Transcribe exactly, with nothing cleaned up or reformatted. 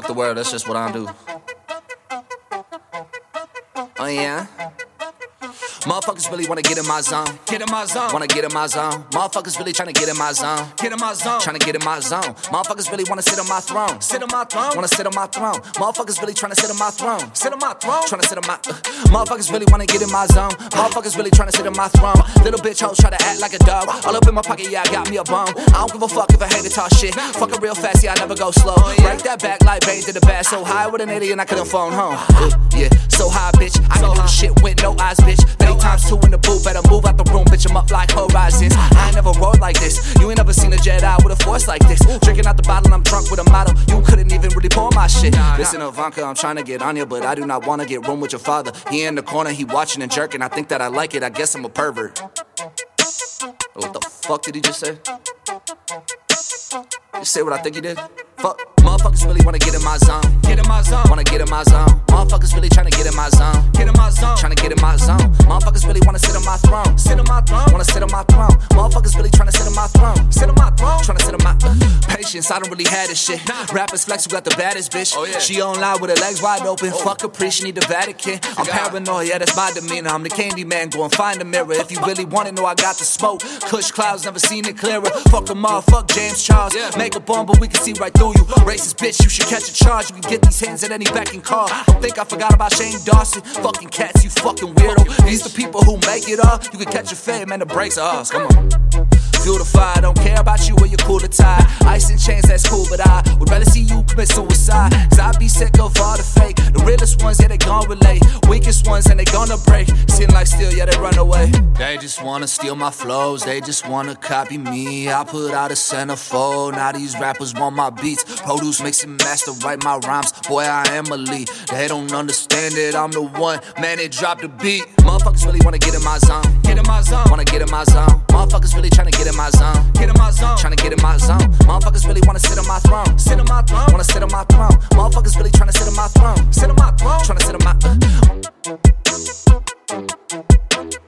fuck the world, that's just what I do. Oh yeah? Motherfuckers really wanna get in my zone. Get in my zone. Wanna get in my zone. Motherfuckers really tryna get in my zone. Get in my zone. Tryna get in my zone. Motherfuckers really wanna sit on my throne. Sit on my throne. Wanna sit on my throne. Motherfuckers really tryna sit on my throne. Sit on my throne. Tryna sit on my. Uh, motherfuckers really wanna get in my zone. Motherfuckers really tryna sit on my throne. Little bitch hoes try to act like a dog. All up in my pocket, yeah, I got me a bone. I don't give a fuck if a hater talk shit. Fuck it real fast, yeah, I never go slow. Break that back like Bane did the bat. So high with an idiot, I couldn't phone home. Uh, yeah, so high, bitch. I can do shit with no eyes, bitch. Times two in the booth, better move out the room, bitch, I'm up like horizons. I ain't never rolled like this, you ain't never seen a Jedi with a force like this. Drinking out the bottle, I'm drunk with a model, you couldn't even really pour my shit. Listen, Ivanka, I'm trying to get on you, but I do not want to get room with your father. He in the corner, he watching and jerking, I think that I like it, I guess I'm a pervert. What the fuck did he just say? You say what I think he did? Fuck. Motherfuckers really wanna get in my zone. Get in my zone. Wanna get in my zone. Motherfuckers really tryna get in my zone. Get in my zone. Tryna get in my zone. Motherfuckers really wanna sit on my throne. Sit on my throne. Wanna sit on my throne. Motherfuckers really tryna sit on my throne. Sit on my throne. Tryna sit on my uh, patience. I don't really have this shit. Nah. Rappers flex, we got the baddest bitch. Oh, yeah. She online with her legs wide open. Oh. Fuck Capri, she need the Vatican. I'm paranoid, yeah, that's my demeanor. I'm the candy man, go and find a mirror. If you really wanna know, I got the smoke. Kush clouds, never seen it clearer. Fuck them all, fuck James Charles. Yeah. Make a bomb, but we can see right through you. Racist bitch, you should catch a charge. You can get these hands at any back and car. Don't think I forgot about Shane Dawson. Fucking cats, you fucking weirdo. These the people who make it up. You can catch a fade, man, the brakes are ours. Come on. Fuel to fire, don't care about you or your cooler tie. Ice and chains, that's cool, but I would rather see you commit suicide. Cause I be sick of all the fake. The realest ones, yeah, they gon' relate. Weakest ones, and they gonna break. Seem like steel, yeah, they run away. They just wanna steal my flows. They just wanna copy me. I put out a centerfold. Now these rappers want my beats. Produce, mix, and master, write my rhymes. Boy, I am elite. They don't understand it, I'm the one. Man, they dropped the beat. Motherfuckers really wanna get in my zone. Get in my zone. Wanna get in my zone. Motherfuckers really tryna get in my zone. Get in my zone. Tryna get in my zone. Motherfuckers really wanna sit on my throne. Sit on my throne. Wanna sit on my throne. Motherfuckers really tryna sit on my throne. Sit on my throne. Tryna sit on my. Uh.